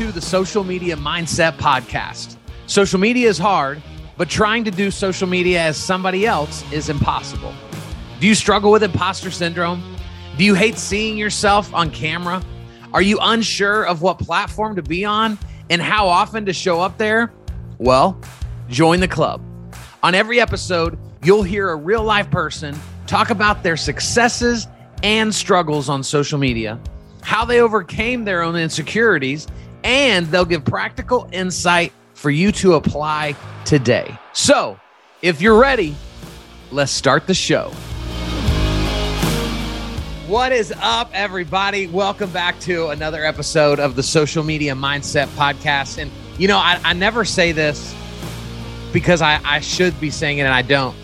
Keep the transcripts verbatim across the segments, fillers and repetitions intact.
to the Social Media Mindset Podcast. Social media is hard, but trying to do social media as somebody else is impossible. Do you struggle with imposter syndrome? Do you hate seeing yourself on camera? Are you unsure of what platform to be on and how often to show up there? Well, join the club. On every episode, you'll hear a real-life person talk about their successes and struggles on social media, how they overcame their own insecurities, and they'll give practical insight for you to apply today. So, if you're ready, let's start the show. What is up, everybody? Welcome back to another episode of the Social Media Mindset Podcast. And, you know, I, I never say this because I, I should be saying it and I don't.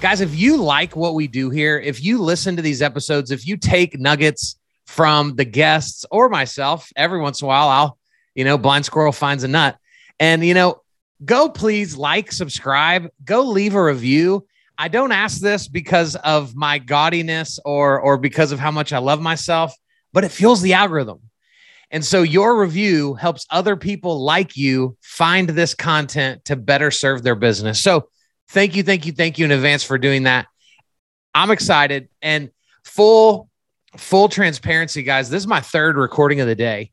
Guys, if you like what we do here, if you listen to these episodes, if you take nuggets from the guests or myself, every once in a while, I'll, you know, blind squirrel finds a nut. And, you know, go please like, subscribe, go leave a review. I don't ask this because of my gaudiness or, or because of how much I love myself, but it fuels the algorithm. And so your review helps other people like you find this content to better serve their business. So thank you, thank you, thank you in advance for doing that. I'm excited. And full Full transparency, guys, this is my third recording of the day.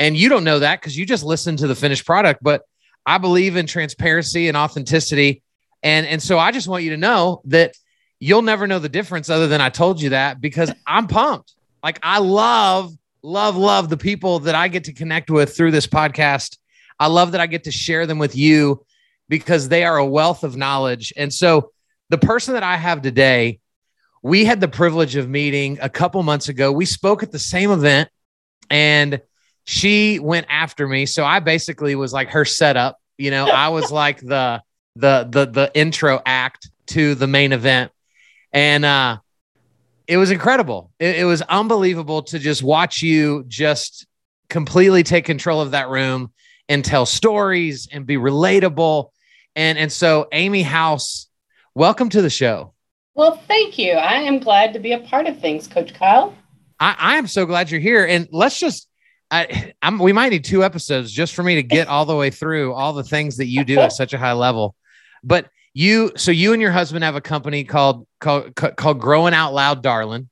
And you don't know that because you just listened to the finished product, but I believe in transparency and authenticity. And, and so I just want you to know that you'll never know the difference other than I told you that, because I'm pumped. Like, I love, love, love the people that I get to connect with through this podcast. I love that I get to share them with you because they are a wealth of knowledge. And so the person that I have today, we had the privilege of meeting a couple months ago. We spoke at the same event and she went after me. So I basically was like her setup. You know, I was like the, the, the, the intro act to the main event. And, uh, it was incredible. It, it was unbelievable to just watch you just completely take control of that room and tell stories and be relatable. And, and so Amy House, welcome to the show. Well, thank you. I am glad to be a part of things, Coach Kyle. I, I am so glad you're here. And let's just, I, I'm, we might need two episodes just for me to get all the way through all the things that you do at such a high level. But you, so you and your husband have a company called, called, called Growing Out Loud, Darling.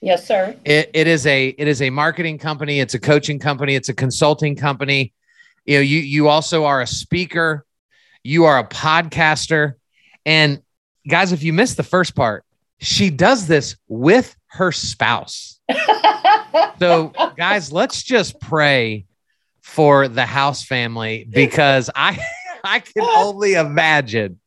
Yes, sir. It, it is a, it is a marketing company. It's a coaching company. It's a consulting company. You know, you, you also are a speaker. You are a podcaster. And guys, if you missed the first part, she does this with her spouse. So guys, let's just pray for the House family, because I, I can only imagine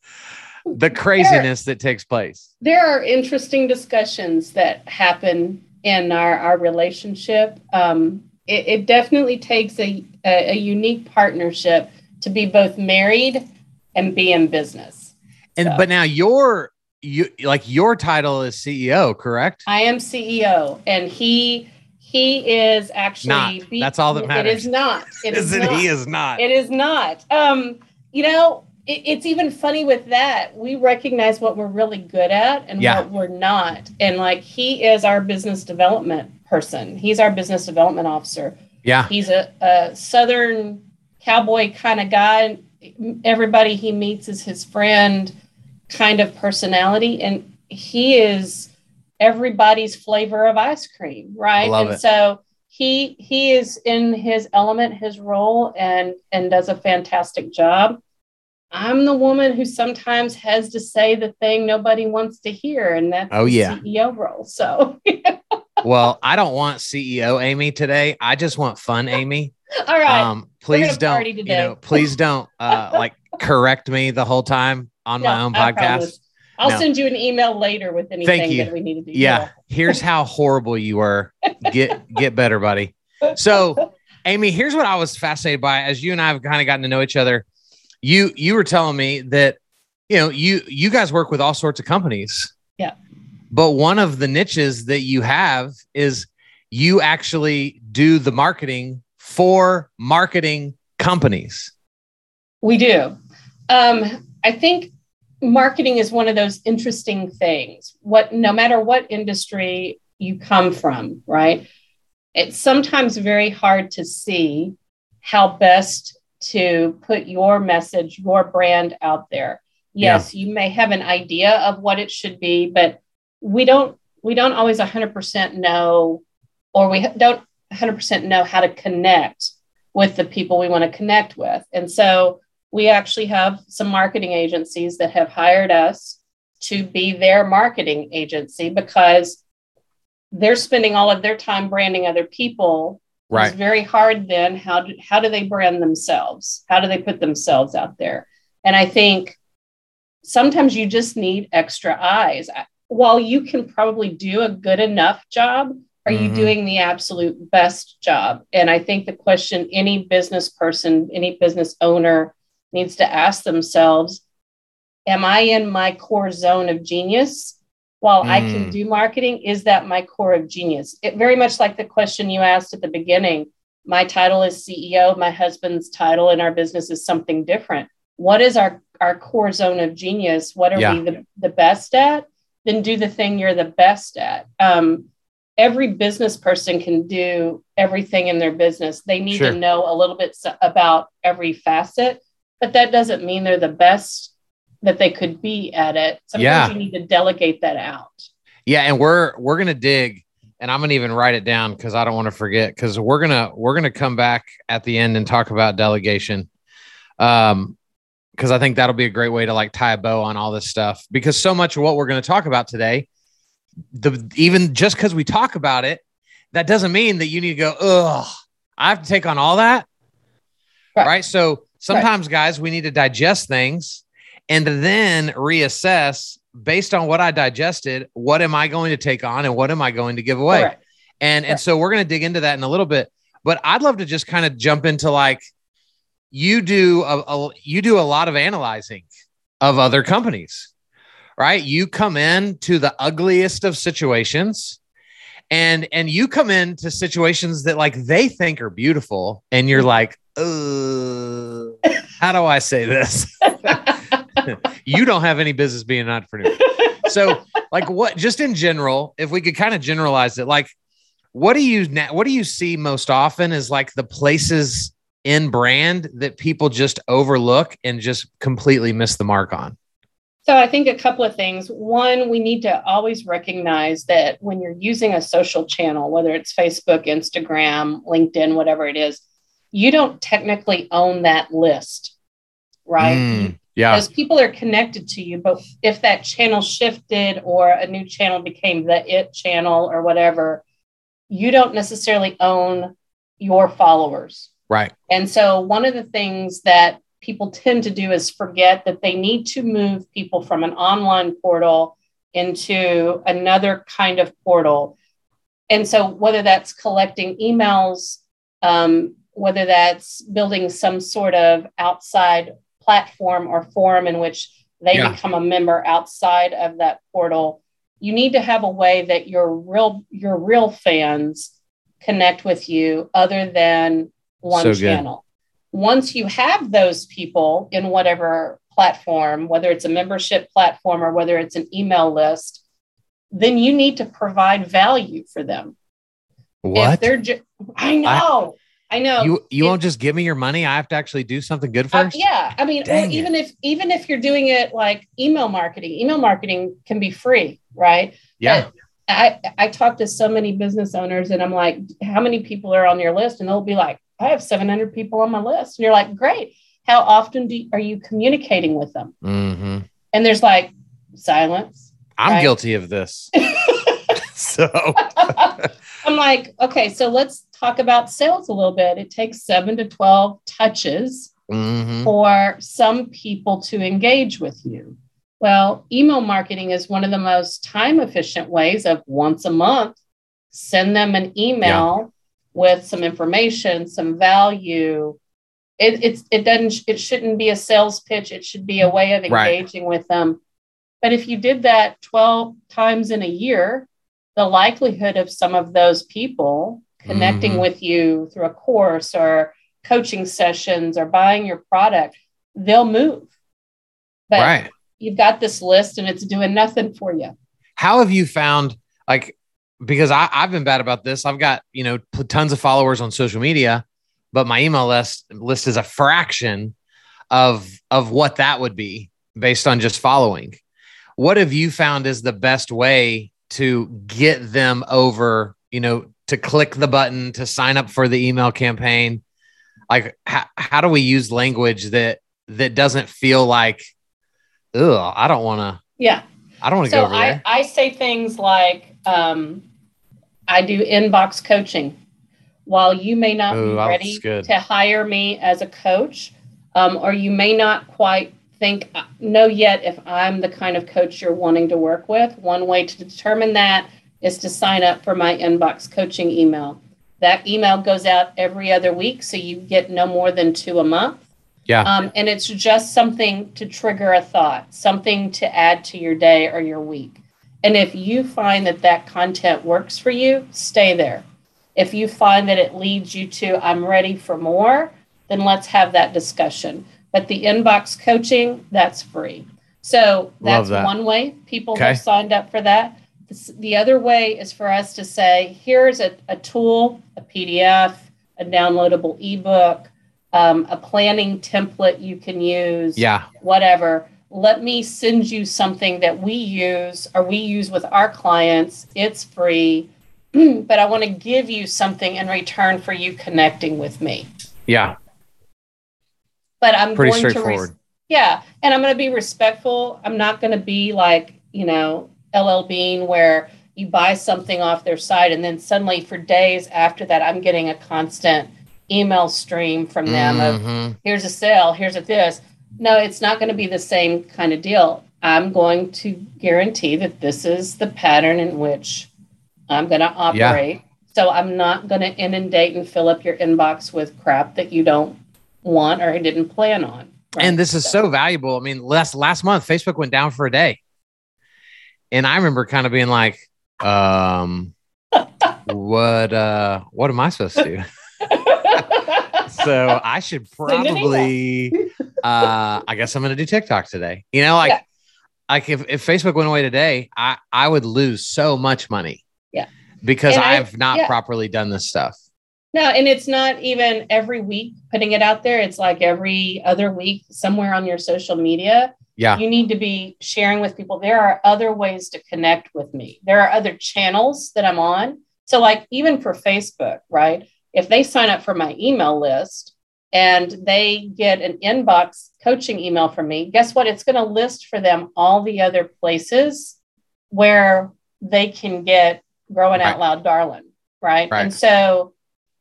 the craziness there, that takes place. There are interesting discussions that happen in our, our relationship. Um, it, it definitely takes a, a, a unique partnership to be both married and be in business. And, so. But now your, you like your title is C E O, correct? I am C E O, and he, he is actually, not. Be, that's all that matters. It is not, it is, is not. He is not, it is not. Um, you know, it, it's even funny with that. We recognize what we're really good at and yeah. what we're not. And like, he is our business development person. He's our business development officer. Yeah. He's a, a Southern cowboy kind of guy. Everybody he meets is his friend. Kind of personality, and he is everybody's flavor of ice cream, right? And it. so he he is in his element, his role, and and does a fantastic job. I'm the woman who sometimes has to say the thing nobody wants to hear, and that's oh, the yeah. C E O role. So, well, I don't want C E O Amy today. I just want fun Amy. All right, um, please don't, you know, please don't uh, like correct me the whole time. On no, my own I podcast. Promise. I'll no. send you an email later with anything that we need to do. Yeah. yeah. Here's how horrible you were. Get, get better, buddy. So Amy, here's what I was fascinated by as you and I have kind of gotten to know each other. You, you were telling me that, you know, you, you guys work with all sorts of companies. Yeah. But one of the niches that you have is you actually do the marketing for marketing companies. We do. Um, I think marketing is one of those interesting things. What, no matter what industry you come from, right? It's sometimes very hard to see how best to put your message, your brand out there. Yes, yeah. You may have an idea of what it should be, but we don't we don't always one hundred percent know, or we don't one hundred percent know how to connect with the people we want to connect with. And so we actually have some marketing agencies that have hired us to be their marketing agency because they're spending all of their time branding other people. Right. It's very hard then. How do, how do they brand themselves? How do they put themselves out there? And I think sometimes you just need extra eyes. While you can probably do a good enough job, are mm-hmm. you doing the absolute best job? And I think the question any business person, any business owner needs to ask themselves, am I in my core zone of genius? While mm. I can do marketing, is that my core of genius? It very much like the question you asked at the beginning. My title is C E O. My husband's title in our business is something different. What is our, our core zone of genius? What are yeah. we the, the best at? Then do the thing you're the best at. Um, every business person can do everything in their business. They need sure. to know a little bit about every facet, but that doesn't mean they're the best that they could be at it. Sometimes yeah. you need to delegate that out. Yeah. And we're, we're going to dig, and I'm going to even write it down because I don't want to forget, because we're going to, we're going to come back at the end and talk about delegation. Um, Cause I think that'll be a great way to like tie a bow on all this stuff, because so much of what we're going to talk about today, the, even just cause we talk about it, that doesn't mean that you need to go, oh, I have to take on all that. Right. right? So sometimes right. guys, we need to digest things and then reassess based on what I digested. What am I going to take on and what am I going to give away? Right. And, right. and so we're going to dig into that in a little bit, but I'd love to just kind of jump into like, you do a, a you do a lot of analyzing of other companies, right? You come in to the ugliest of situations, and and you come into situations that like they think are beautiful, and you're like, uh, how do I say this? You don't have any business being an entrepreneur. So, like, what? Just in general, if we could kind of generalize it, like, what do you what do you see most often is like the places in brand that people just overlook and just completely miss the mark on? So I think a couple of things. One, we need to always recognize that when you're using a social channel, whether it's Facebook, Instagram, LinkedIn, whatever it is, you don't technically own that list, right? Mm, yeah. Those people are connected to you, but if that channel shifted or a new channel became the it channel or whatever, you don't necessarily own your followers. Right. And so one of the things that people tend to do is forget that they need to move people from an online portal into another kind of portal. And so whether that's collecting emails, um, whether that's building some sort of outside platform or forum in which they yeah. become a member outside of that portal, you need to have a way that your real your real fans connect with you other than one so channel. Good. Once you have those people in whatever platform, whether it's a membership platform or whether it's an email list, then you need to provide value for them. What? If they're ju- I know. I, I know. You you if, won't just give me your money. I have to actually do something good first. Uh, yeah. I mean, or even if even if you're doing it like email marketing, email marketing can be free, right? Yeah. But I I talk to so many business owners and I'm like, how many people are on your list? And they'll be like, I have seven hundred people on my list. And you're like, great. How often do you, are you communicating with them? Mm-hmm. And there's like silence. I'm right? guilty of this. So I'm like, okay, so let's talk about sales a little bit. It takes seven to twelve touches mm-hmm. for some people to engage with you. Well, email marketing is one of the most time efficient ways of once a month, send them an email yeah. with some information, some value. It it's, it doesn't, it shouldn't be a sales pitch. It should be a way of engaging right. with them. But if you did that twelve times in a year, the likelihood of some of those people connecting mm-hmm. with you through a course or coaching sessions or buying your product, they'll move. But right. you've got this list and it's doing nothing for you. How have you found, like, because I, I've been bad about this. I've got, you know, tons of followers on social media, but my email list list is a fraction of, of what that would be based on just following. What have you found is the best way to get them over, you know, to click the button, to sign up for the email campaign? Like, how, how do we use language that, that doesn't feel like, oh, I don't want to, yeah, I don't want to so go over I, there. I say things like, um, I do inbox coaching. While you may not Ooh, be ready to hire me as a coach, um, or you may not quite think, know yet if I'm the kind of coach you're wanting to work with, one way to determine that is to sign up for my inbox coaching email. That email goes out every other week, so you get no more than two a month. Yeah. Um, and it's just something to trigger a thought, something to add to your day or your week. And if you find that that content works for you, stay there. If you find that it leads you to, I'm ready for more, then let's have that discussion. But the inbox coaching, that's free. So that's that. One way people okay. have signed up for that. The other way is for us to say, here's a, a tool, a P D F, a downloadable ebook, um, a planning template you can use, yeah. whatever. Let me send you something that we use or we use with our clients. It's free, but I want to give you something in return for you connecting with me. Yeah. But I'm pretty going straightforward. To res- yeah. And I'm going to be respectful. I'm not going to be like, you know, L L Bean, where you buy something off their site and then suddenly for days after that, I'm getting a constant email stream from them mm-hmm. of here's a sale, here's a this. No, it's not going to be the same kind of deal. I'm going to guarantee that this is the pattern in which I'm going to operate. Yeah. So I'm not going to inundate and fill up your inbox with crap that you don't want or didn't plan on. Right? And this is so, so valuable. I mean, last, last month, Facebook went down for a day. And I remember kind of being like, um, what, uh, what am I supposed to do? So I should probably, uh, I guess I'm going to do TikTok today. You know, like, yeah. like if, if Facebook went away today, I, I would lose so much money. Yeah. Because and I have not yeah. properly done this stuff. No. And it's not even every week putting it out there. It's like every other week somewhere on your social media. Yeah. You need to be sharing with people. There are other ways to connect with me. There are other channels that I'm on. So like even for Facebook, right? If they sign up for my email list and they get an inbox coaching email from me, guess what? It's going to list for them all the other places where they can get Growing Out Loud Darling, right? right? And so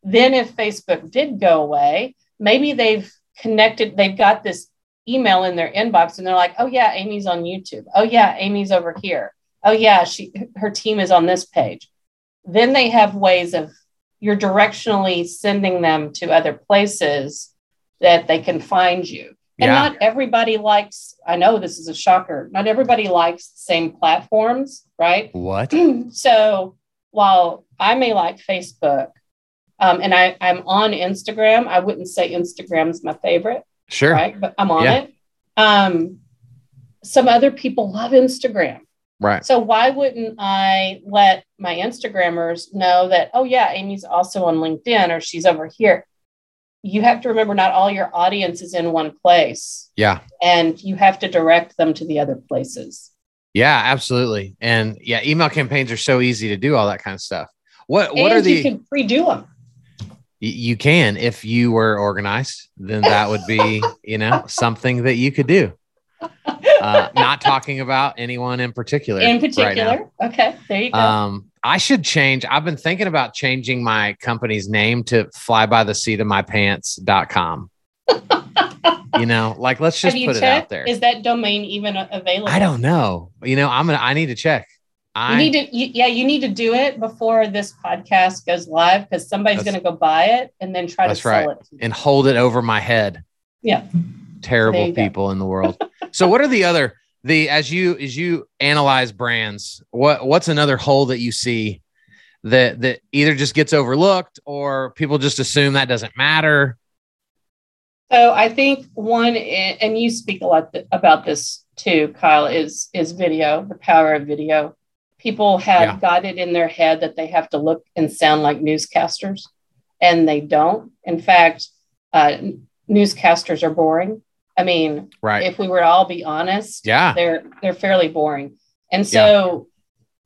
then if Facebook did go away, maybe they've connected, they've got this email in their inbox and they're like, oh yeah, Amy's on YouTube. Oh yeah, Amy's over here. Oh yeah, she her team is on this page. Then they have ways of you're directionally sending them to other places that they can find you. And yeah. not everybody likes, I know this is a shocker, not everybody likes the same platforms, right? What? So while I may like Facebook um, and I, I'm on Instagram, I wouldn't say Instagram's my favorite. Sure. Right. But I'm on yeah. it. Um, some other people love Instagram. Right. So why wouldn't I let my Instagrammers know that, oh yeah, Amy's also on LinkedIn or she's over here. You have to remember not all your audience is in one place. Yeah. And you have to direct them to the other places. Yeah, absolutely. And yeah, email campaigns are so easy to do all that kind of stuff. What, what and are the, you can redo them. You can, if you were organized, then that would be, you know, something that you could do. Uh, not talking about anyone in particular. In particular. Right. Okay. There you go. Um, I should change. I've been thinking about changing my company's name to fly by the seat of my pants dot com. You know, like, let's just put checked? It out there. Is that domain even available? I don't know. You know, I'm going to, I need to check. I, you need to, you, yeah, you need to do it before this podcast goes live because somebody's going to go buy it and then try to sell right. it. And hold it over my head. Yeah. Terrible people go. In the world. So what are the other, the, as you, as you analyze brands, what, what's another hole that you see that, that either just gets overlooked or people just assume that doesn't matter? So I think one, and you speak a lot th- about this too, Kyle, is, is video, the power of video. People have yeah. got it in their head that they have to look and sound like newscasters, and they don't. In fact, uh, newscasters are boring. I mean, right. If we were to all be honest, yeah. they're they're fairly boring. And so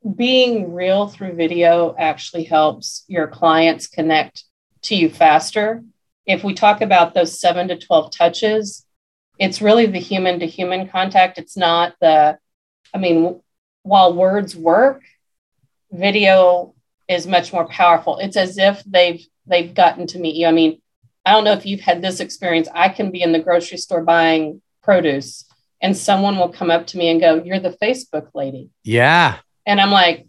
yeah. being real through video actually helps your clients connect to you faster. If we talk about those seven to twelve touches, it's really the human to human contact. It's not the, I mean, while words work, video is much more powerful. It's as if they've they've gotten to meet you. I mean, I don't know if you've had this experience. I can be in the grocery store buying produce and someone will come up to me and go, "You're the Facebook lady." Yeah. And I'm like,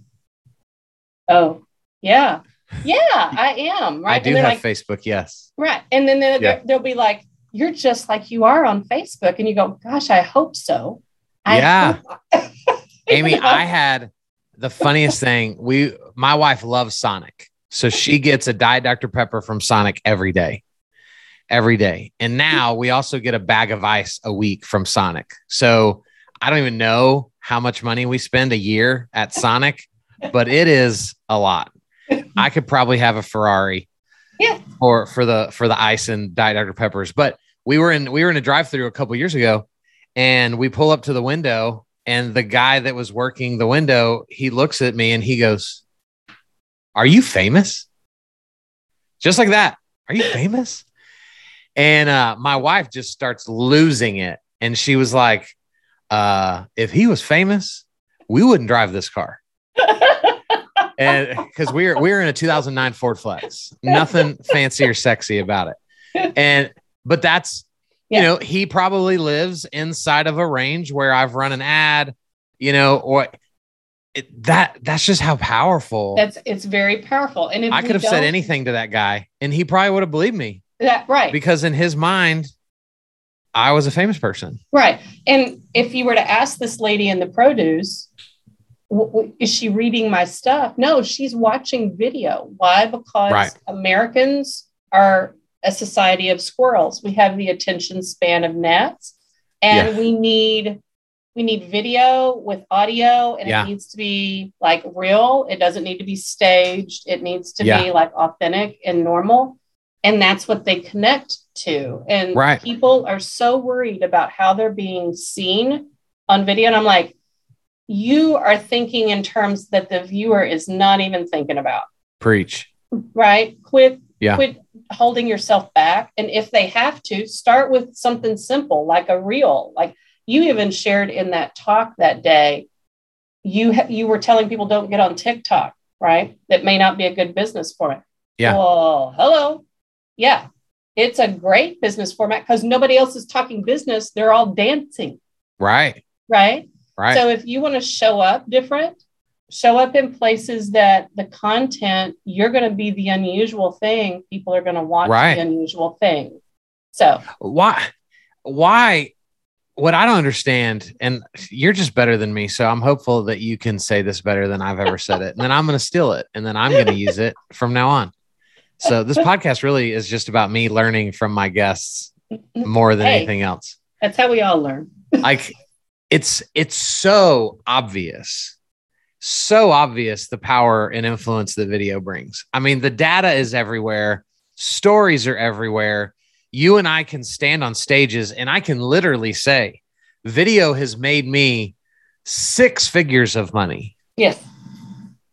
"Oh, yeah. Yeah, I am." Right. I do have like, Facebook. Yes. Right. And then they'll, yeah. they'll be like, "You're just like you are on Facebook." And you go, "Gosh, I hope so." I yeah. Hope Amy, I had the funniest thing. We, my wife loves Sonic. So she gets a Diet Doctor Pepper from Sonic every day, every day. And now we also get a bag of ice a week from Sonic. So I don't even know how much money we spend a year at Sonic, but it is a lot. I could probably have a Ferrari yeah. for, for the, for the ice and Diet Doctor Peppers. But we were in, we were in a drive-thru a couple of years ago, and we pull up to the window, and the guy that was working the window, he looks at me and he goes, "Are you famous?" Just like that. "Are you famous?" And, uh, my wife just starts losing it. And she was like, uh, "If he was famous, we wouldn't drive this car." And because we're we're in a two thousand nine Ford Flex, nothing fancy or sexy about it. And but that's yeah. you know, he probably lives inside of a range where I've run an ad, you know, or it, that that's just how powerful. That's it's very powerful. And if I could have said anything to that guy, and he probably would have believed me. That right, because in his mind, I was a famous person. Right, and if you were to ask this lady in the produce, is she reading my stuff? No, she's watching video. Why? Because right. Americans are a society of squirrels. We have the attention span of gnats, and yeah. we need we need video with audio, and yeah. it needs to be like real. It doesn't need to be staged. It needs to yeah. be like authentic and normal. And that's what they connect to. And right. people are so worried about how they're being seen on video. And I'm like, you are thinking in terms that the viewer is not even thinking about. Preach. Right. Quit, yeah. quit holding yourself back. And if they have to, start with something simple, like a reel. Like you even shared in that talk that day, you, ha- you were telling people don't get on TikTok, right? That may not be a good business for it. Yeah. Well, hello. Yeah. It's a great business format because nobody else is talking business. They're all dancing. Right. Right. Right. So if you want to show up different, show up in places that the content, you're going to be the unusual thing. People are going to watch right. the unusual thing. So why, why, what I don't understand, and you're just better than me, so I'm hopeful that you can say this better than I've ever said it. And then I'm going to steal it, and then I'm going to use it from now on. So this podcast really is just about me learning from my guests more than hey, anything else. That's how we all learn. Like it's, it's so obvious, so obvious the power and influence that video brings. I mean, the data is everywhere. Stories are everywhere. You and I can stand on stages and I can literally say video has made me six figures of money. Yes.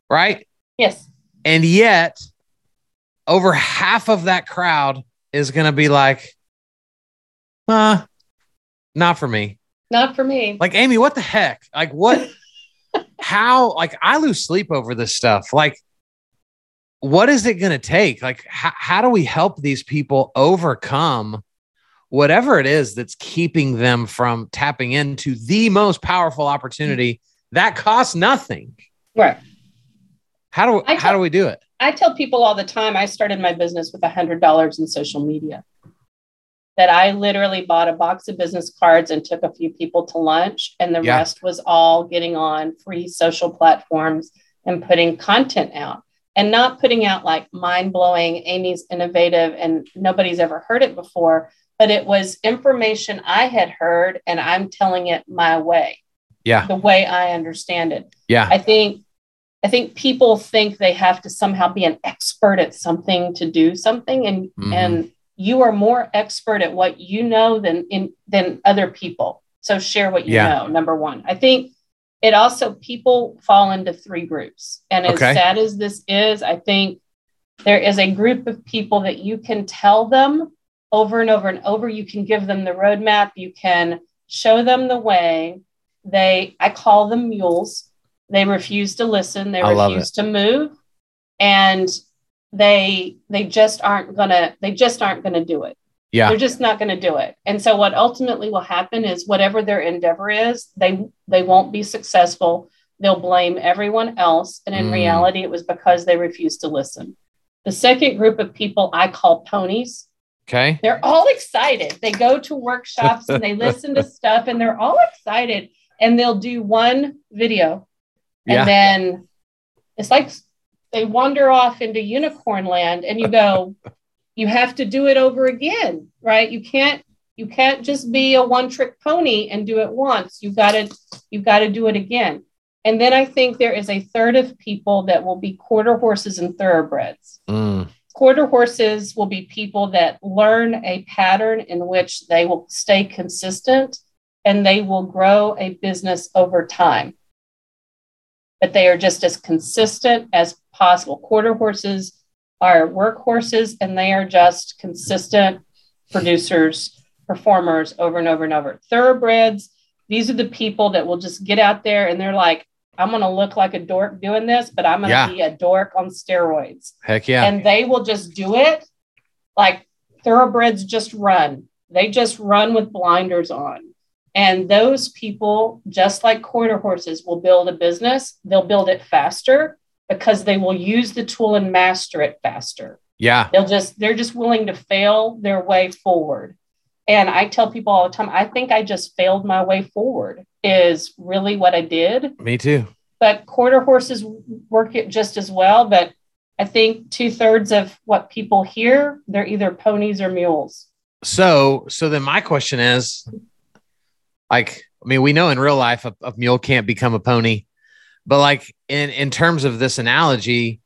Right? Yes. And yet over half of that crowd is going to be like, uh, not for me. Not for me. Like, Amy, what the heck? Like, what? How? Like, I lose sleep over this stuff. Like, what is it going to take? Like, h- how do we help these people overcome whatever it is that's keeping them from tapping into the most powerful opportunity that costs nothing? Right. How do we, how do we do it? I tell people all the time, I started my business with one hundred dollars in social media, that I literally bought a box of business cards and took a few people to lunch. And the yeah. rest was all getting on free social platforms and putting content out, and not putting out like mind blowing, Amy's innovative, and nobody's ever heard it before, but it was information I had heard and I'm telling it my way. Yeah. The way I understand it. Yeah. I think I think people think they have to somehow be an expert at something to do something. And, mm-hmm. and you are more expert at what you know than in, than other people. So share what you yeah. know, number one. I think it also, people fall into three groups. And as okay. sad as this is, I think there is a group of people that you can tell them over and over and over. You can give them the roadmap. You can show them the way. They, I call them mules. They refuse to listen. They refuse to move. And they, they just aren't gonna, they just aren't going to do it. Yeah. They're just not going to do it. And so what ultimately will happen is whatever their endeavor is, they, they won't be successful. They'll blame everyone else. And in mm. reality, it was because they refused to listen. The second group of people I call ponies. Okay. They're all excited. They go to workshops and they listen to stuff and they're all excited, and they'll do one video. And yeah. then it's like they wander off into unicorn land, and you go, you have to do it over again, right? You can't, you can't just be a one trick pony and do it once. You gotta, you gotta do it again. And then I think there is a third of people that will be quarter horses and thoroughbreds. Mm. Quarter horses will be people that learn a pattern in which they will stay consistent and they will grow a business over time. But they are just as consistent as possible. Quarter horses are workhorses, and they are just consistent producers, performers over and over and over. Thoroughbreds, these are the people that will just get out there and they're like, I'm going to look like a dork doing this, but I'm going to yeah. be a dork on steroids. Heck yeah. And they will just do it. Like thoroughbreds just run. They just run with blinders on. And those people, just like quarter horses, will build a business. They'll build it faster because they will use the tool and master it faster. Yeah. They'll just, they're just willing to fail their way forward. And I tell people all the time, I think I just failed my way forward is really what I did. Me too. But quarter horses work it just as well. But I think two thirds of what people hear, they're either ponies or mules. So, so then my question is, like, I mean, we know in real life, a, a mule can't become a pony, but like in, in terms of this analogy,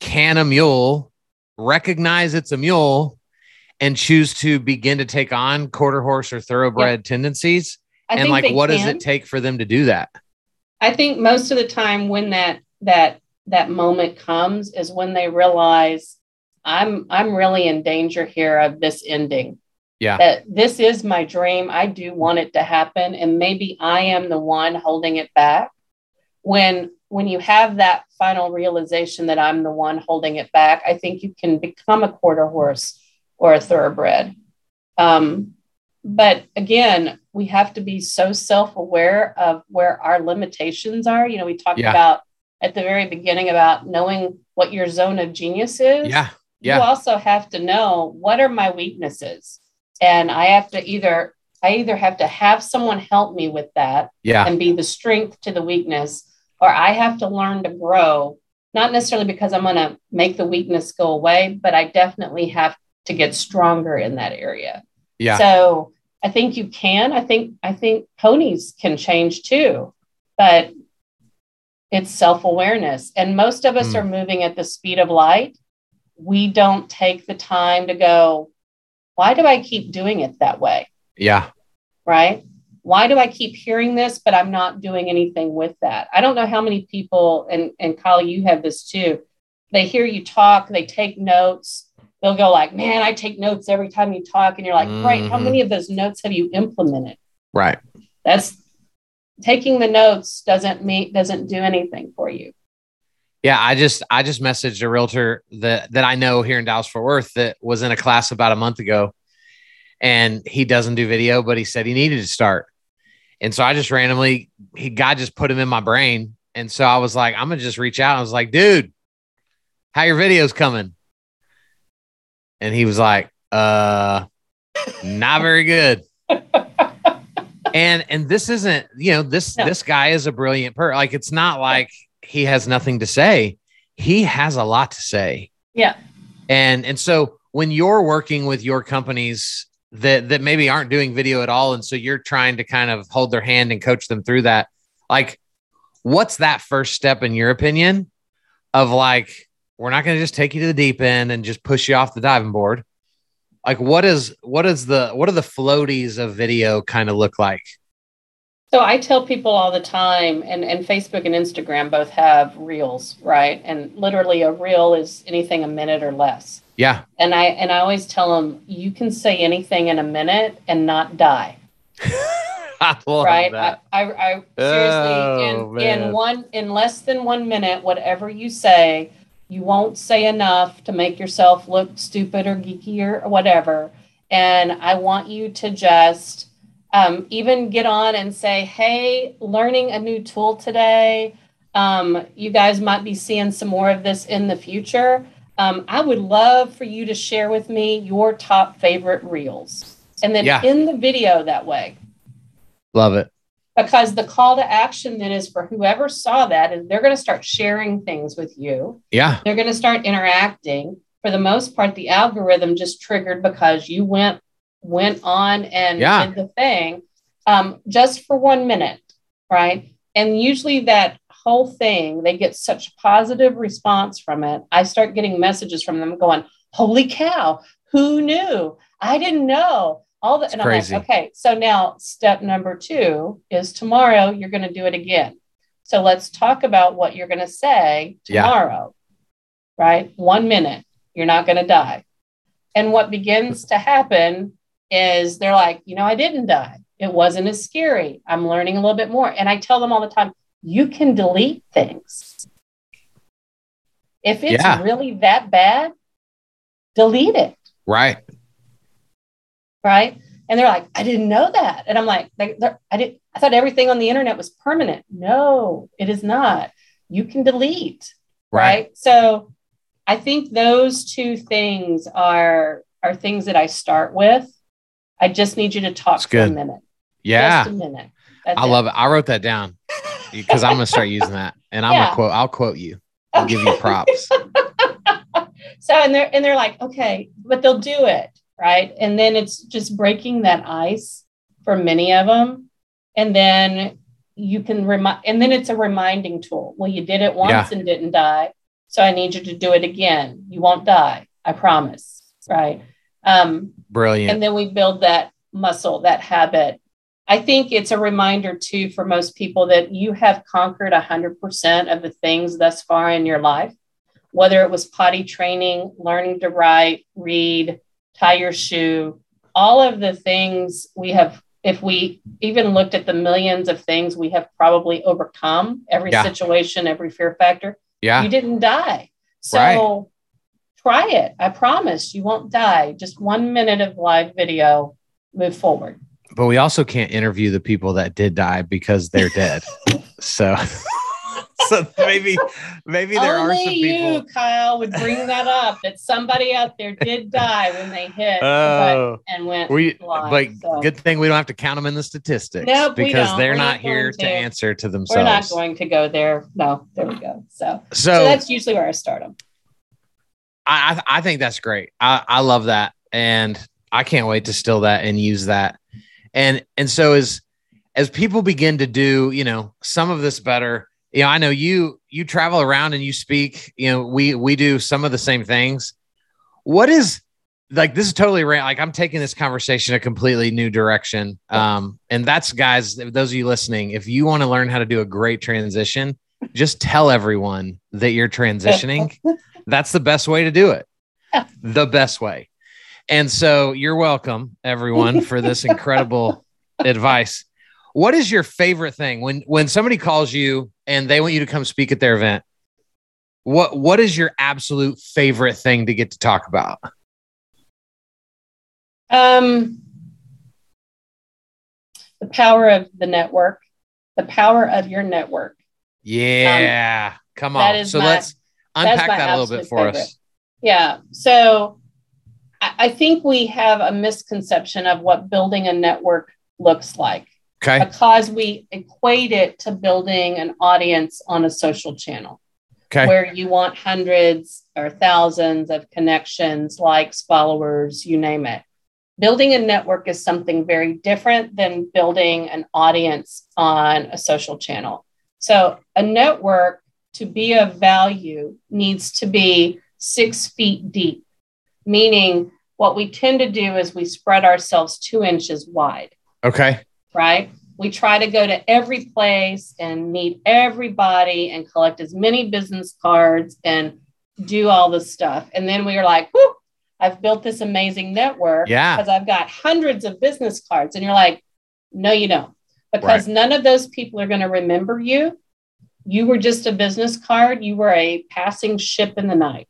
can a mule recognize it's a mule and choose to begin to take on quarter horse or thoroughbred yep. tendencies? I and like, what can. does it take for them to do that? I think most of the time when that, that, that moment comes is when they realize I'm, I'm really in danger here of this ending. Yeah. That this is my dream. I do want it to happen. And maybe I am the one holding it back. When, when you have that final realization that I'm the one holding it back, I think you can become a quarter horse or a thoroughbred. Um, but again, we have to be so self-aware of where our limitations are. You know, we talked yeah. about at the very beginning about knowing what your zone of genius is. Yeah. yeah. You also have to know, what are my weaknesses? And I have to either, I either have to have someone help me with that yeah. and be the strength to the weakness, or I have to learn to grow, not necessarily because I'm going to make the weakness go away, but I definitely have to get stronger in that area. Yeah. So I think you can, I think, I think ponies can change too, but it's self-awareness. And most of us mm. are moving at the speed of light. We don't take the time to go, why do I keep doing it that way? Yeah. Right. Why do I keep hearing this, but I'm not doing anything with that? I don't know how many people, and, and Kyle, you have this too. They hear you talk, they take notes. They'll go like, man, I take notes every time you talk. And you're like, right. Mm-hmm. How many of those notes have you implemented? Right. That's taking the notes doesn't mean, doesn't do anything for you. Yeah. I just, I just messaged a realtor that, that I know here in Dallas, Fort Worth that was in a class about a month ago, and he doesn't do video, but he said he needed to start. And so I just randomly, he, God just put him in my brain. And so I was like, I'm going to just reach out. I was like, dude, how your videos coming? And he was like, uh, not very good. and, and this isn't, you know, this, no. this guy is a brilliant person. Like, it's not like he has nothing to say. He has a lot to say. Yeah. And, and so when you're working with your companies that, that maybe aren't doing video at all, and so you're trying to kind of hold their hand and coach them through that, like, what's that first step in your opinion of like, we're not going to just take you to the deep end and just push you off the diving board. Like what is, what is the, what are the floaties of video kind of look like? So I tell people all the time, and, and Facebook and Instagram both have reels, right? And literally a reel is anything a minute or less. Yeah. And I, and I always tell them, you can say anything in a minute and not die. I love right? That. I, I, I seriously, oh, in, in one, in less than one minute, whatever you say, you won't say enough to make yourself look stupid or geeky or whatever. And I want you to just, Um, even get on and say, hey, learning a new tool today. Um, you guys might be seeing some more of this in the future. Um, I would love for you to share with me your top favorite reels. And then yeah. end the video that way. Love it. Because the call to action then is for whoever saw that, and they're going to start sharing things with you. Yeah. They're going to start interacting. For the most part, the algorithm just triggered because you went went on and yeah. did the thing um, just for one minute. Right. And usually that whole thing, they get such positive response from it. I start getting messages from them going, holy cow, who knew? I didn't know all that. And I'm like, okay, so now step number two is tomorrow you're going to do it again. So let's talk about what you're going to say tomorrow. Yeah. Right. One minute, you're not going to die. And what begins to happen is they're like, you know, I didn't die. It wasn't as scary. I'm learning a little bit more. And I tell them all the time, you can delete things. If it's yeah. really that bad, delete it. Right. Right. And they're like, I didn't know that. And I'm like, they, I did. I thought everything on the internet was permanent. No, it is not. You can delete. Right. right? So I think those two things are, are things that I start with. I just need you to talk for a minute. Yeah. Just a minute. That's I it. love it. I wrote that down because I'm going to start using that and I'm yeah. going to quote, I'll quote you. I'll okay. give you props. So, and they're, and they're like, okay, but they'll do it. Right. And then it's just breaking that ice for many of them. And then you can remind, and then it's a reminding tool. Well, you did it once yeah. and didn't die. So I need you to do it again. You won't die. I promise. Right. Um, Brilliant. And then we build that muscle, that habit. I think it's a reminder too, for most people that you have conquered a hundred percent of the things thus far in your life, whether it was potty training, learning to write, read, tie your shoe, all of the things we have. If we even looked at the millions of things we have probably overcome, every yeah. situation, every fear factor, yeah. you didn't die. So right. try it. I promise you won't die. Just one minute of live video, move forward. But we also can't interview the people that did die because they're dead. So, so maybe, maybe there Only are some people. You, Kyle, would bring that up that somebody out there did die when they hit oh, and went we, live. But so. Good thing we don't have to count them in the statistics nope, because they're We're not, not here to. to answer to themselves. We're not going to go there. No, there we go. So, so, so that's usually where I start them. I, I think that's great. I, I love that. And I can't wait to steal that and use that. And, and so as, as people begin to do, you know, some of this better, you know, I know you, you travel around and you speak, you know, we, we do some of the same things. What is like, this is totally right. Like I'm taking this conversation a completely new direction. Um, and that's guys, those of you listening, if you want to learn how to do a great transition, just tell everyone that you're transitioning. That's the best way to do it. The best way. And so you're welcome, everyone, for this incredible advice. What is your favorite thing when, when somebody calls you and they want you to come speak at their event? What, what is your absolute favorite thing to get to talk about? Um, the power of the network, the power of your network. Yeah. Um, come on. That is so my- let's, Unpack that a little bit for favorite. us. Yeah. So I, I think we have a misconception of what building a network looks like. Okay. Because we equate it to building an audience on a social channel. Okay. Where you want hundreds or thousands of connections, likes, followers, you name it. Building a network is something very different than building an audience on a social channel. So a network, to be of value, needs to be six feet deep, meaning what we tend to do is we spread ourselves two inches wide. Okay. Right? We try to go to every place and meet everybody and collect as many business cards and do all this stuff. And then we are like, whoop, I've built this amazing network yeah. because I've got hundreds of business cards. And you're like, no, you don't, because right. none of those people are going to remember you. You were just a business card. You were a passing ship in the night.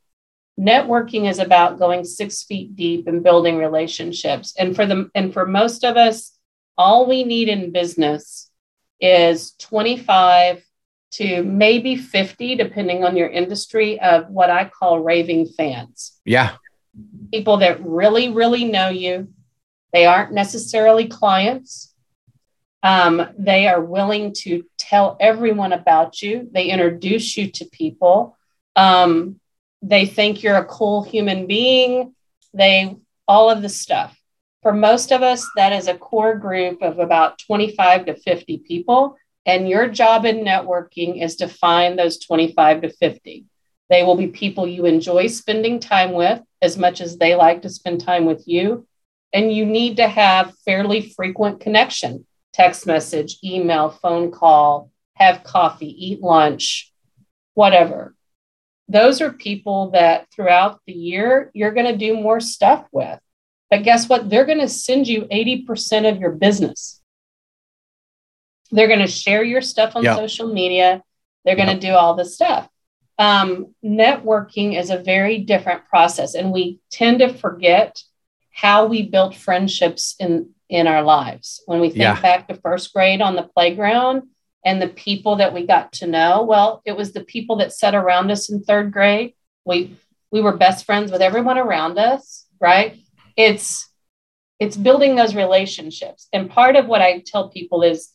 Networking is about going six feet deep and building relationships. And for the, and for most of us, all we need in business is twenty-five to maybe fifty, depending on your industry, of what I call raving fans. Yeah. People that really, really know you. They aren't necessarily clients. Um, they are willing to tell everyone about you. They introduce you to people. Um, they think you're a cool human being. They, all of the stuff. For most of us, that is a core group of about twenty-five to fifty people. And your job in networking is to find those twenty-five to fifty. They will be people you enjoy spending time with as much as they like to spend time with you. And you need to have fairly frequent connection, text message, email, phone call, have coffee, eat lunch, whatever. Those are people that throughout the year, you're going to do more stuff with. But guess what? They're going to send you eighty percent of your business. They're going to share your stuff on yep. social media. They're going yep. to do all this stuff. Um, networking is a very different process. And we tend to forget how we built friendships in, in our lives. When we think yeah. back to first grade on the playground and the people that we got to know, well, it was the people that sat around us in third grade. We, we were best friends with everyone around us, right? It's, it's building those relationships. And part of what I tell people is,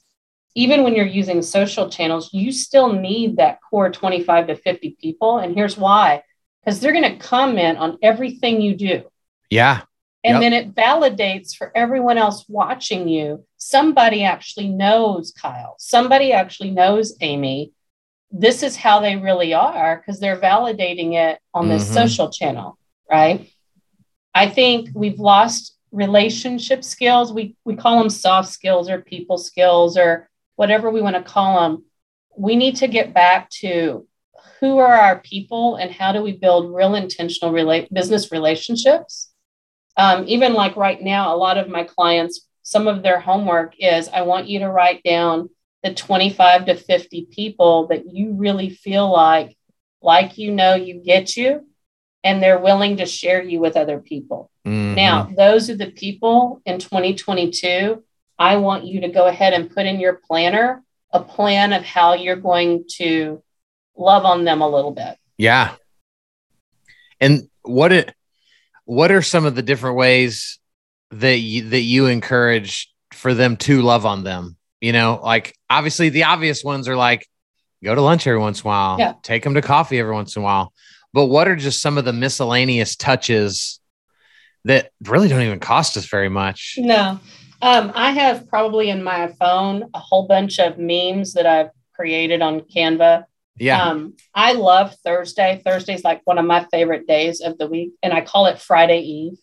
even when you're using social channels, you still need that core twenty-five to fifty people. And here's why, because they're going to comment on everything you do. Yeah. And yep. then it validates for everyone else watching you. Somebody actually knows Kyle. Somebody actually knows Amy. This is how they really are, because they're validating it on this mm-hmm. social channel, right? I think we've lost relationship skills. We we call them soft skills or people skills or whatever we want to call them. We need to get back to who are our people and how do we build real intentional rela- business relationships? Um, even like right now, a lot of my clients, some of their homework is, I want you to write down the twenty-five to fifty people that you really feel like, like, you know, you get you. And they're willing to share you with other people. Mm-hmm. Now, those are the people in twenty twenty-two. I want you to go ahead and put in your planner a plan of how you're going to love on them a little bit. Yeah. And what it, what are some of the different ways that you, that you encourage for them to love on them? You know, like obviously the obvious ones are like, go to lunch every once in a while, yeah. take them to coffee every once in a while. But what are just some of the miscellaneous touches that really don't even cost us very much? No, um, I have probably in my phone a whole bunch of memes that I've created on Canva. Yeah, um, I love Thursday. Thursday's like one of my favorite days of the week, and I call it Friday Eve.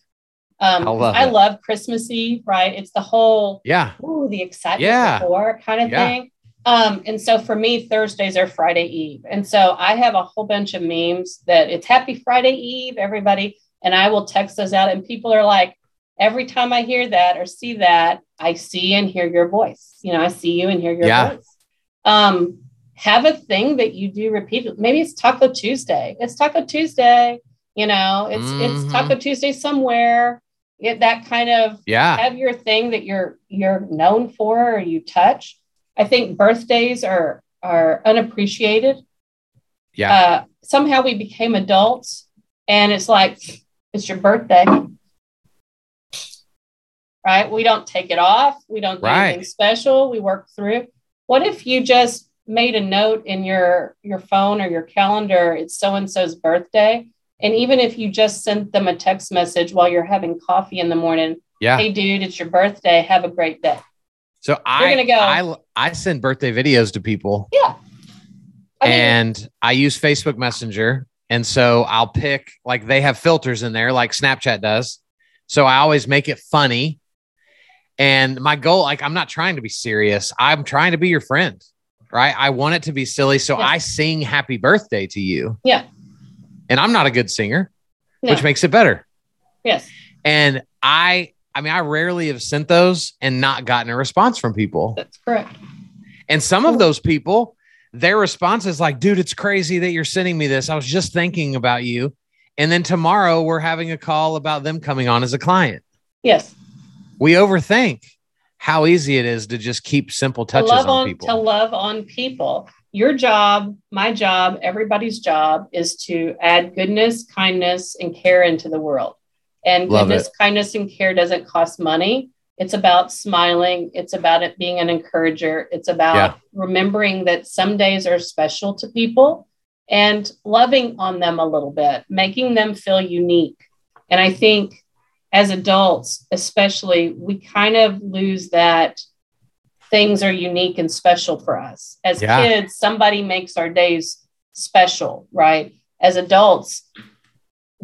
Um, I love, I love Christmas Eve, right? It's the whole yeah, ooh, the excitement yeah. before kind of yeah. thing. Um, and so for me, Thursdays are Friday Eve. And so I have a whole bunch of memes that it's happy Friday Eve, everybody. And I will text those out. And people are like, every time I hear that or see that, I see and hear your voice. You know, I see you and hear your yeah. voice. Um, have a thing that you do repeatedly. Maybe it's Taco Tuesday. It's Taco Tuesday. You know, it's, mm-hmm. it's Taco Tuesday somewhere. Get that kind of, yeah. have your thing that you're, you're known for or you touch. I think birthdays are, are unappreciated. Yeah. Uh, somehow we became adults and it's like, it's your birthday, right? We don't take it off. We don't do right. anything special. We work through. What if you just made a note in your, your phone or your calendar, it's so-and-so's birthday. And even if you just sent them a text message while you're having coffee in the morning, yeah. hey dude, it's your birthday. Have a great day. So I, go, I I send birthday videos to people. Yeah. I mean, and I use Facebook Messenger. And so I'll pick, like, they have filters in there like Snapchat does. So I always make it funny. And my goal, like, I'm not trying to be serious. I'm trying to be your friend, right? I want it to be silly. So yeah. I sing happy birthday to you. Yeah. And I'm not a good singer, no. which makes it better. Yes. And I, I mean, I rarely have sent those and not gotten a response from people. That's correct. And some of those people, their response is like, dude, it's crazy that you're sending me this. I was just thinking about you. And then tomorrow we're having a call about them coming on as a client. Yes. We overthink how easy it is to just keep simple touches on, on people. To love on people. Your job, my job, everybody's job is to add goodness, kindness, and care into the world. And goodness, kindness, and care doesn't cost money. It's about smiling. It's about it being an encourager. It's about yeah. remembering that some days are special to people and loving on them a little bit, making them feel unique. And I think as adults, especially, we kind of lose that things are unique and special for us. As yeah. kids, somebody makes our days special, right? As adults,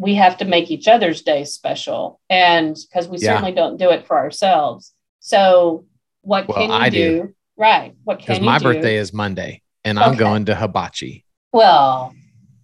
we have to make each other's days special. And because we yeah. certainly don't do it for ourselves. So what well, can you I do? do? Right. What can you do? Because my birthday is Monday and okay. I'm going to hibachi. Well,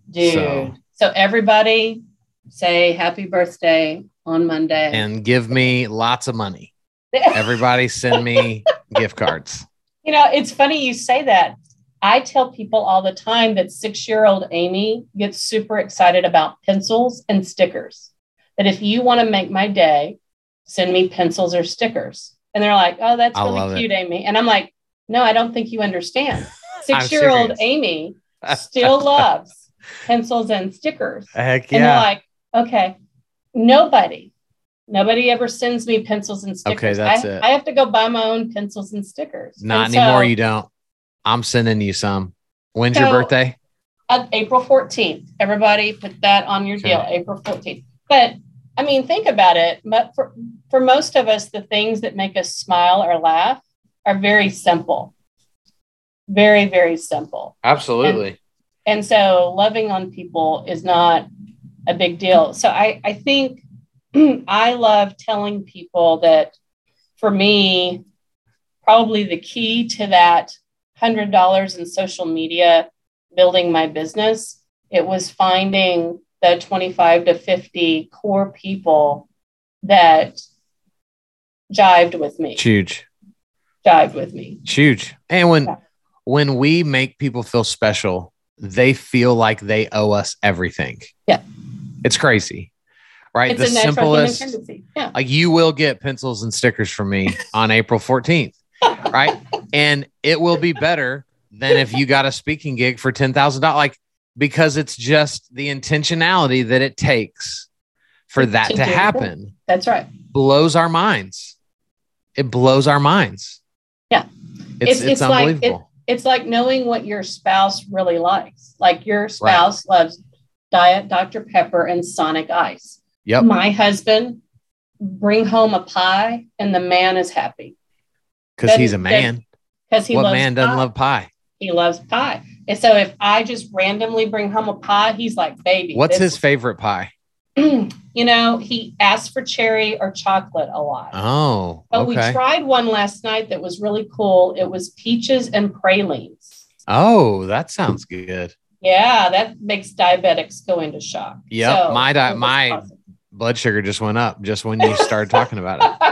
dude. So, so everybody say happy birthday on Monday. And give me lots of money. Everybody send me gift cards. You know, it's funny you say that. I tell people all the time that six-year-old Amy gets super excited about pencils and stickers. That if you want to make my day, send me pencils or stickers. And they're like, oh, that's really cute, it. Amy. And I'm like, no, I don't think you understand. Six-year-old Amy still loves pencils and stickers. Heck yeah. And they're like, okay, nobody. Nobody ever sends me pencils and stickers. Okay, that's I, it. I have to go buy my own pencils and stickers. Not and anymore. So, you don't. I'm sending you some. When's so, your birthday? Uh, April fourteenth. Everybody put that on your okay. deal. April fourteenth. But I mean, think about it. But for, for most of us, the things that make us smile or laugh are very simple. Very, very simple. Absolutely. And, and so loving on people is not a big deal. So I, I think I love telling people that for me, probably the key to that one hundred dollars in social media, building my business, it was finding the twenty-five to fifty core people that jived with me. Huge. Jived with me. Huge. And when, yeah. when we make people feel special, they feel like they owe us everything. Yeah. It's crazy. Right. It's the a simplest, natural human tendency. Yeah. Like you will get pencils and stickers from me on April fourteenth. Right. And it will be better than if you got a speaking gig for ten thousand dollars. Like, because it's just the intentionality that it takes for that to happen. That's right. Blows our minds. It blows our minds. Yeah. It's, it's, it's, it's unbelievable. Like, it, it's like knowing what your spouse really likes. Like your spouse right. loves Diet Doctor Pepper and Sonic Ice. Yep. My husband bring home a pie and the man is happy. Because he's a man. Because he what loves man doesn't pie. love pie? He loves pie. And so if I just randomly bring home a pie, he's like, baby. What's his favorite pie? You know, he asks for cherry or chocolate a lot. Oh, But okay. we tried one last night that was really cool. It was peaches and pralines. Oh, that sounds good. Yeah, that makes diabetics go into shock. Yeah, so my di- my awesome. blood sugar just went up just when you started talking about it.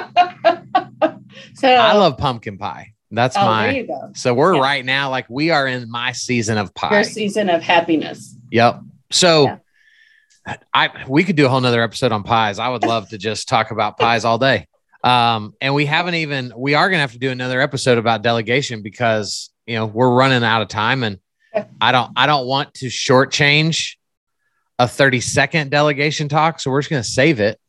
So I love pumpkin pie. That's oh, my, there you go. So we're yeah. right now, like we are in my season of pie. Your season of happiness. Yep. So yeah. I, we could do a whole nother episode on pies. I would love to just talk about pies all day. Um, and we haven't even, we are going to have to do another episode about delegation because, you know, we're running out of time and I don't, I don't want to shortchange a thirty second delegation talk. So we're just going to save it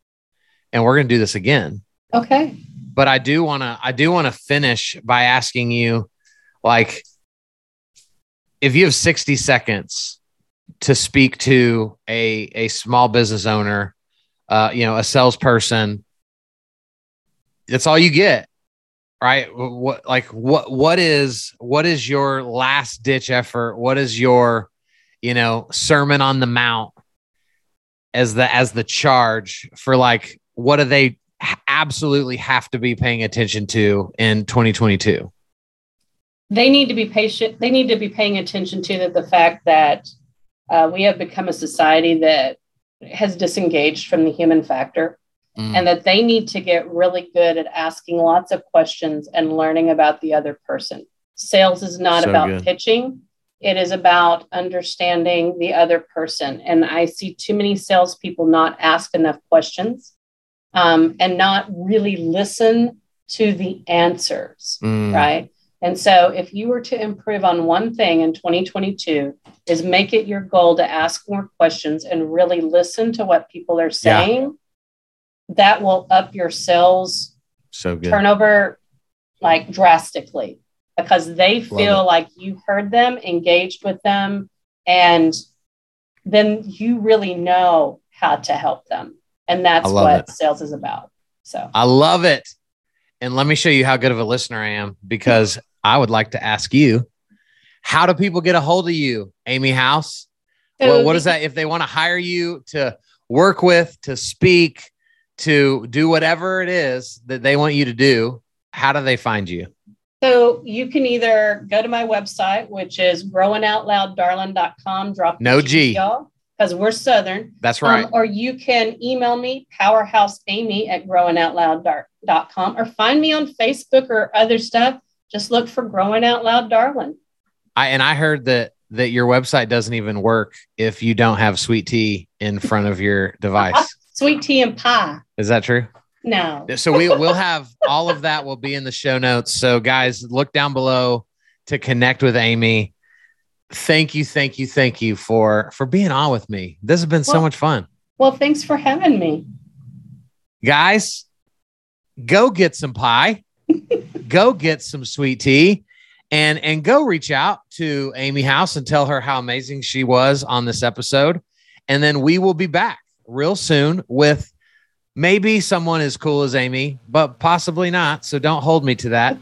and we're going to do this again. Okay. But I do want to, I do want to finish by asking you, like, if you have sixty seconds to speak to a, a small business owner, uh, you know, a salesperson, that's all you get, right? What, like what, what is, what is your last ditch effort? What is your, you know, Sermon on the Mount as the, as the charge for like, what do they absolutely have to be paying attention to in twenty twenty-two? They need to be patient. They need to be paying attention to that, the fact that uh, we have become a society that has disengaged from the human factor, mm. and that they need to get really good at asking lots of questions and learning about the other person. Sales is not so about good. pitching. It is about understanding the other person. And I see too many salespeople not ask enough questions um, and not really listen to the answers, mm. right? And so if you were to improve on one thing in twenty twenty-two, is make it your goal to ask more questions and really listen to what people are saying. Yeah. That will up your sales so good. turnover like drastically, because they feel like you heard them, engaged with them, and then you really know how to help them. And that's what sales is about. So I love it. And let me show you how good of a listener I am, because I would like to ask you, how do people get a hold of you, Amy House? Well, what is that? If they want to hire you to work with, to speak, to do whatever it is that they want you to do, how do they find you? So you can either go to my website, which is growing out loud darlin dot com. Drop no G, y'all, because we're Southern. That's right. Um, or you can email me, powerhouse amy at growing out loud darlin dot com, or find me on Facebook or other stuff. Just look for Growing Out Loud Darlin. I, and I heard that that your website doesn't even work if you don't have sweet tea in front of your device. Sweet tea and pie. Is that true? No. So we, we'll have all of that will be in the show notes. So guys, look down below to connect with Amy. Thank you. Thank you. Thank you for, for being on with me. This has been well, so much fun. Well, thanks for having me. Guys, go get some pie, go get some sweet tea. And, and go reach out to Amy House and tell her how amazing she was on this episode. And then we will be back real soon with maybe someone as cool as Amy, but possibly not. So don't hold me to that.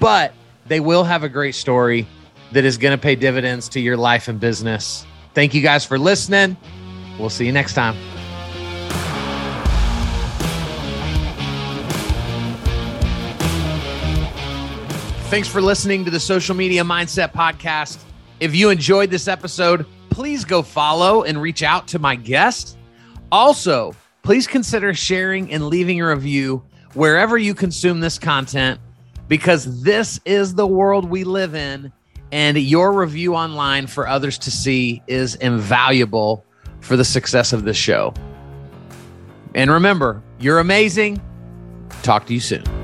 But they will have a great story that is going to pay dividends to your life and business. Thank you guys for listening. We'll see you next time. Thanks for listening to the Social Media Mindset Podcast. If you enjoyed this episode, please go follow and reach out to my guest. Also, please consider sharing and leaving a review wherever you consume this content, because this is the world we live in, and your review online for others to see is invaluable for the success of this show. And remember, you're amazing. Talk to you soon.